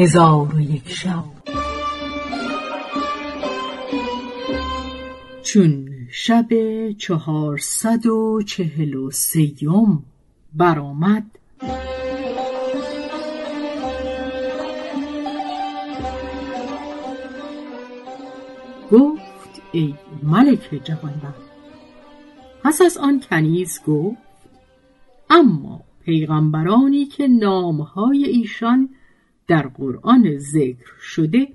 هزار و یک شب. چون شب 443 برآمد، گفت ای ملک جوانبخت. پس از آن کنیز گفت: اما پیغمبرانی که نامهای ایشان در قرآن ذکر شده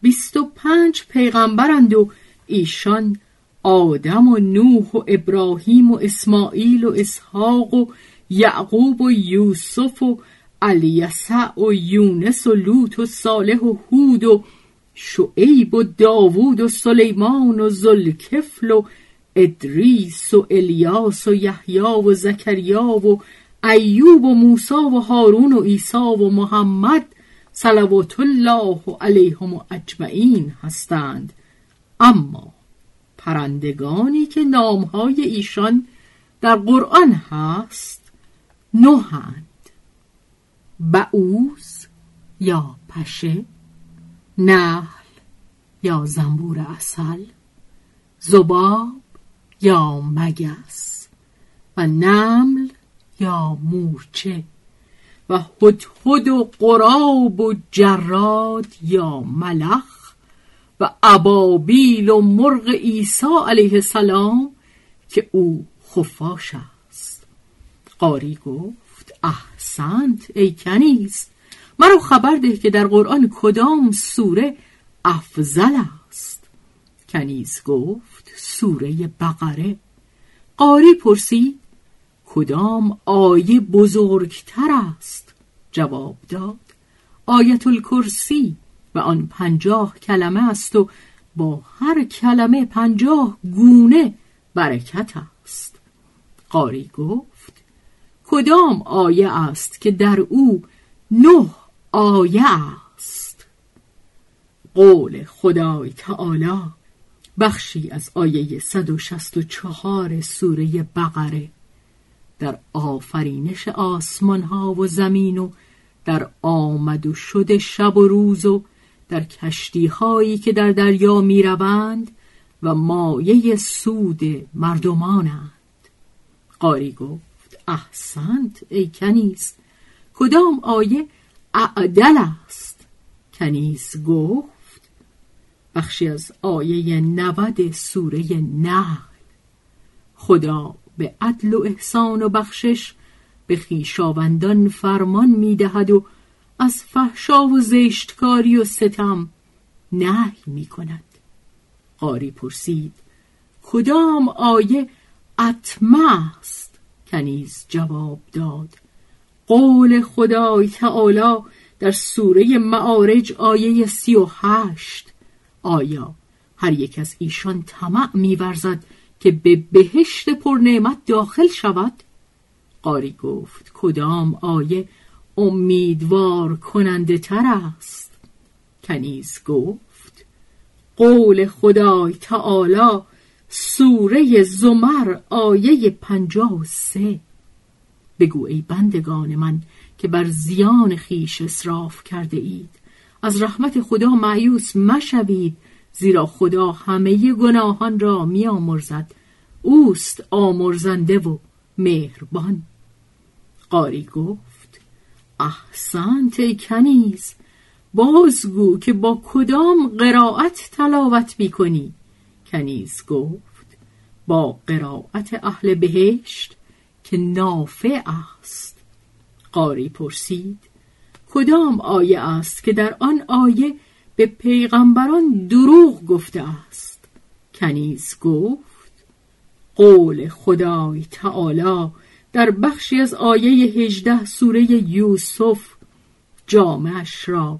25 پیغمبرند و ایشان آدم و نوح و ابراهیم و اسماعیل و اسحاق و یعقوب و یوسف و الیسع و یونس و لوط و صالح و هود و شعیب و داوود و سلیمان و ذوالکفل و ادریس و الیاس و یحیی و زکریا و ایوب و موسی و هارون و عیسی و محمد صلوات الله علیهم اجمعین هستند. اما پرندگانی که نامهای ایشان در قرآن هست 9 بعوض یا پشه، نحل یا زنبور عسل، ذباب یا مگس و نمل یا مورچه و هدهد و غراب و جراد یا ملخ و ابابیل و مرغ عیسی علیه السلام که او خفاش است. قاری گفت: احسنت ای کنیز، مرا خبر ده که در قرآن کدام سوره افضل است؟ کنیز گفت: سوره بقره. قاری پرسید: کدام آیه بزرگتر است؟ جواب داد: آیت الکرسی و آن 50 است و با هر کلمه 50 برکت است. قاری گفت: کدام آیه است که در او 9 است؟ قول خدای تعالی، بخشی از آیه 164 سوره بقره: در آفرینش آسمان ها و زمین و در آمد و شد شب و روز و در کشتی هایی که در دریا می روند و مایه سود مردمانند. قاری گفت: احسنت ای کنیز، کدام آیه اعدل است؟ کنیز گفت: بخشی از آیه 90 سوره نحل: خدا به عدل و احسان و بخشش به خویشاوندان فرمان می‌دهد و از فحشا و زشتکاری و ستم نهی می‌کند. قاری پرسید: کدام آیه اطمع است؟ کنیز جواب داد: قول خدای تعالی در سوره معارج آیه 38: آیا هر یک از ایشان طمع می‌ورزد که به بهشت پرنعمت داخل شود؟ قاری گفت: کدام آیه امیدوار کننده تر است؟ کنیز گفت: قول خدای تعالی سوره زمر آیه 53: بگو ای بندگان من که بر زیان خیش اسراف کرده اید، از رحمت خدا مایوس مشوید، زیرا خدا همه گناهان را می آمرزد، اوست آمرزنده و مهربان. قاری گفت: احسنت ای کنیز، بازگو که با کدام قرائت تلاوت می کنی؟ کنیز گفت: با قرائت اهل بهشت که نافع است. قاری پرسید: کدام آیه است که در آن آیه به پیغمبران دروغ گفته است؟ کنیز گفت: قول خدای تعالی در بخشی از آیه 18 سوره یوسف: جامعش را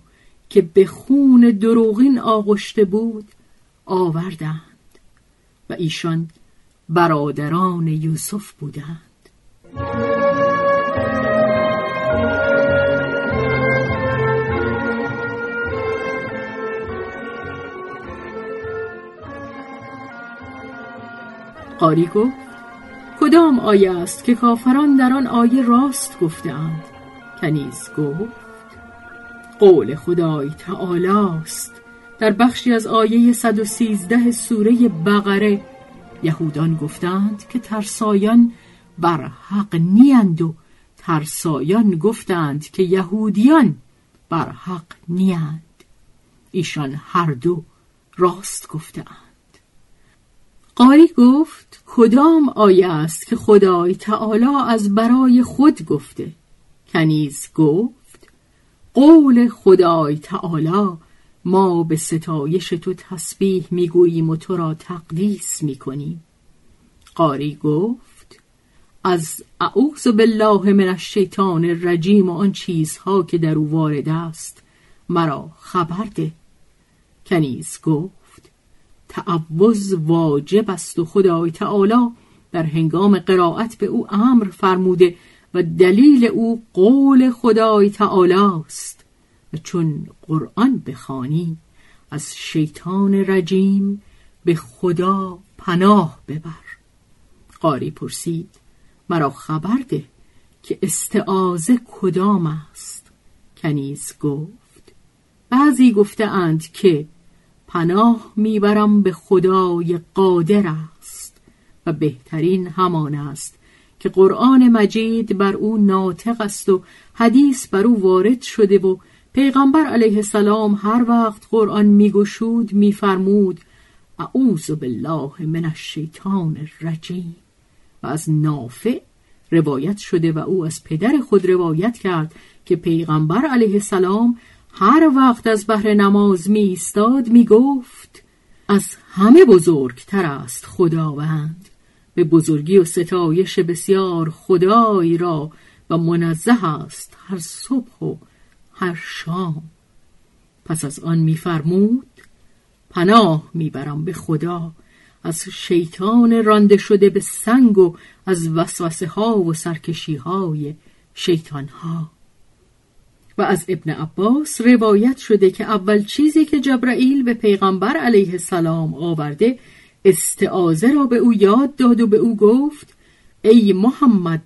که به خون دروغین آغشته بود آوردند و ایشان برادران یوسف بودند. قاری گفت: کدام آیه است که کافران در آن آیه راست گفتند؟ کنیز گفت: قول خدای تعالی است. در بخشی از آیه 113 سوره بقره یهودان گفتند که ترسایان بر حق نیند و ترسایان گفتند که یهودیان بر حق نیند. ایشان هر دو راست گفتند. قاری گفت کدام آیه است که خدای تعالی از برای خود گفته؟ کنیز گفت قول خدای تعالی ما به ستایش تو تسبیح میگوییم و تو را تقدیس میکنیم. قاری گفت از اعوذ بالله من الشیطان الرجیم و آن چیزها که در او وارد است مرا خبر ده. کنیز گفت تعوذ واجب است و خدای تعالی در هنگام قرائت به او امر فرموده و دلیل او قول خدای تعالی است و چون قرآن بخوانی از شیطان رجیم به خدا پناه ببر. قاری پرسید مرا خبر ده که استعاذه کدام است؟ کنیز گفت بعضی گفته اند که پناه میبرم به خدای قادر است و بهترین همان است که قرآن مجید بر او ناطق است و حدیث بر او وارد شده و پیغمبر علیه السلام هر وقت قرآن میگشود میفرمود اعوذ بالله من الشیطان الرجیم و از نافع روایت شده و او از پدر خود روایت کرد که پیغمبر علیه السلام هر وقت از بهر نماز می ایستاد می گفت از همه بزرگتر است خداوند، به بزرگی و ستایش بسیار خدای را و منزه است هر صبح و هر شام. پس از آن می فرمود پناه می برم به خدا از شیطان رانده شده به سنگ و از وسوسه ها و سرکشی های شیطان ها. و از ابن عباس روایت شده که اول چیزی که جبرائیل به پیغمبر علیه السلام آورده استعاذه را به او یاد داد و به او گفت ای محمد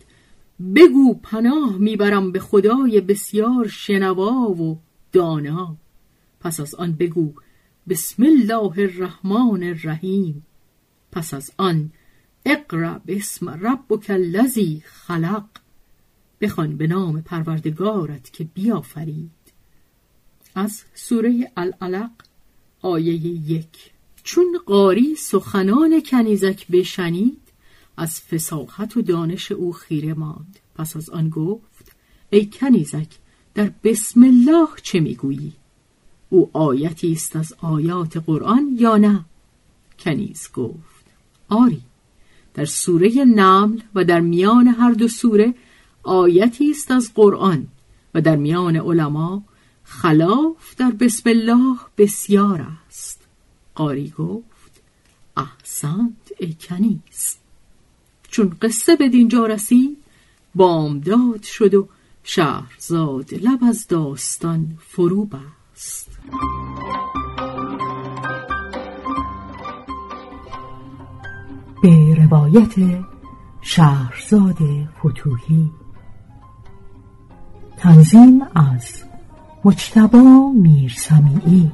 بگو پناه میبرم به خدای بسیار شنوا و دانا. پس از آن بگو بسم الله الرحمن الرحیم. پس از آن اقرأ باسم ربک الذی خلق، بخوان به نام پروردگارت که بیافرید. از سوره العلق آیه 1. چون قاری سخنان کنیزک بشنید از فصاحت و دانش او خیره ماند. پس از آن گفت ای کنیزک در بسم الله چه میگویی؟ او آیتی است از آیات قرآن یا نه؟ کنیز گفت آری، در سوره نمل و در میان هر دو سوره آیتی است از قرآن و در میان علما خلاف در بسم الله بسیار است. قاری گفت احسنت ای کنیز. چون قصه به دینجا رسید بامداد شد و شهرزاد لب از داستان فرو بست. به روایت شهرزاد فتوحی. تنظیم از مجتبی میرسمیعی.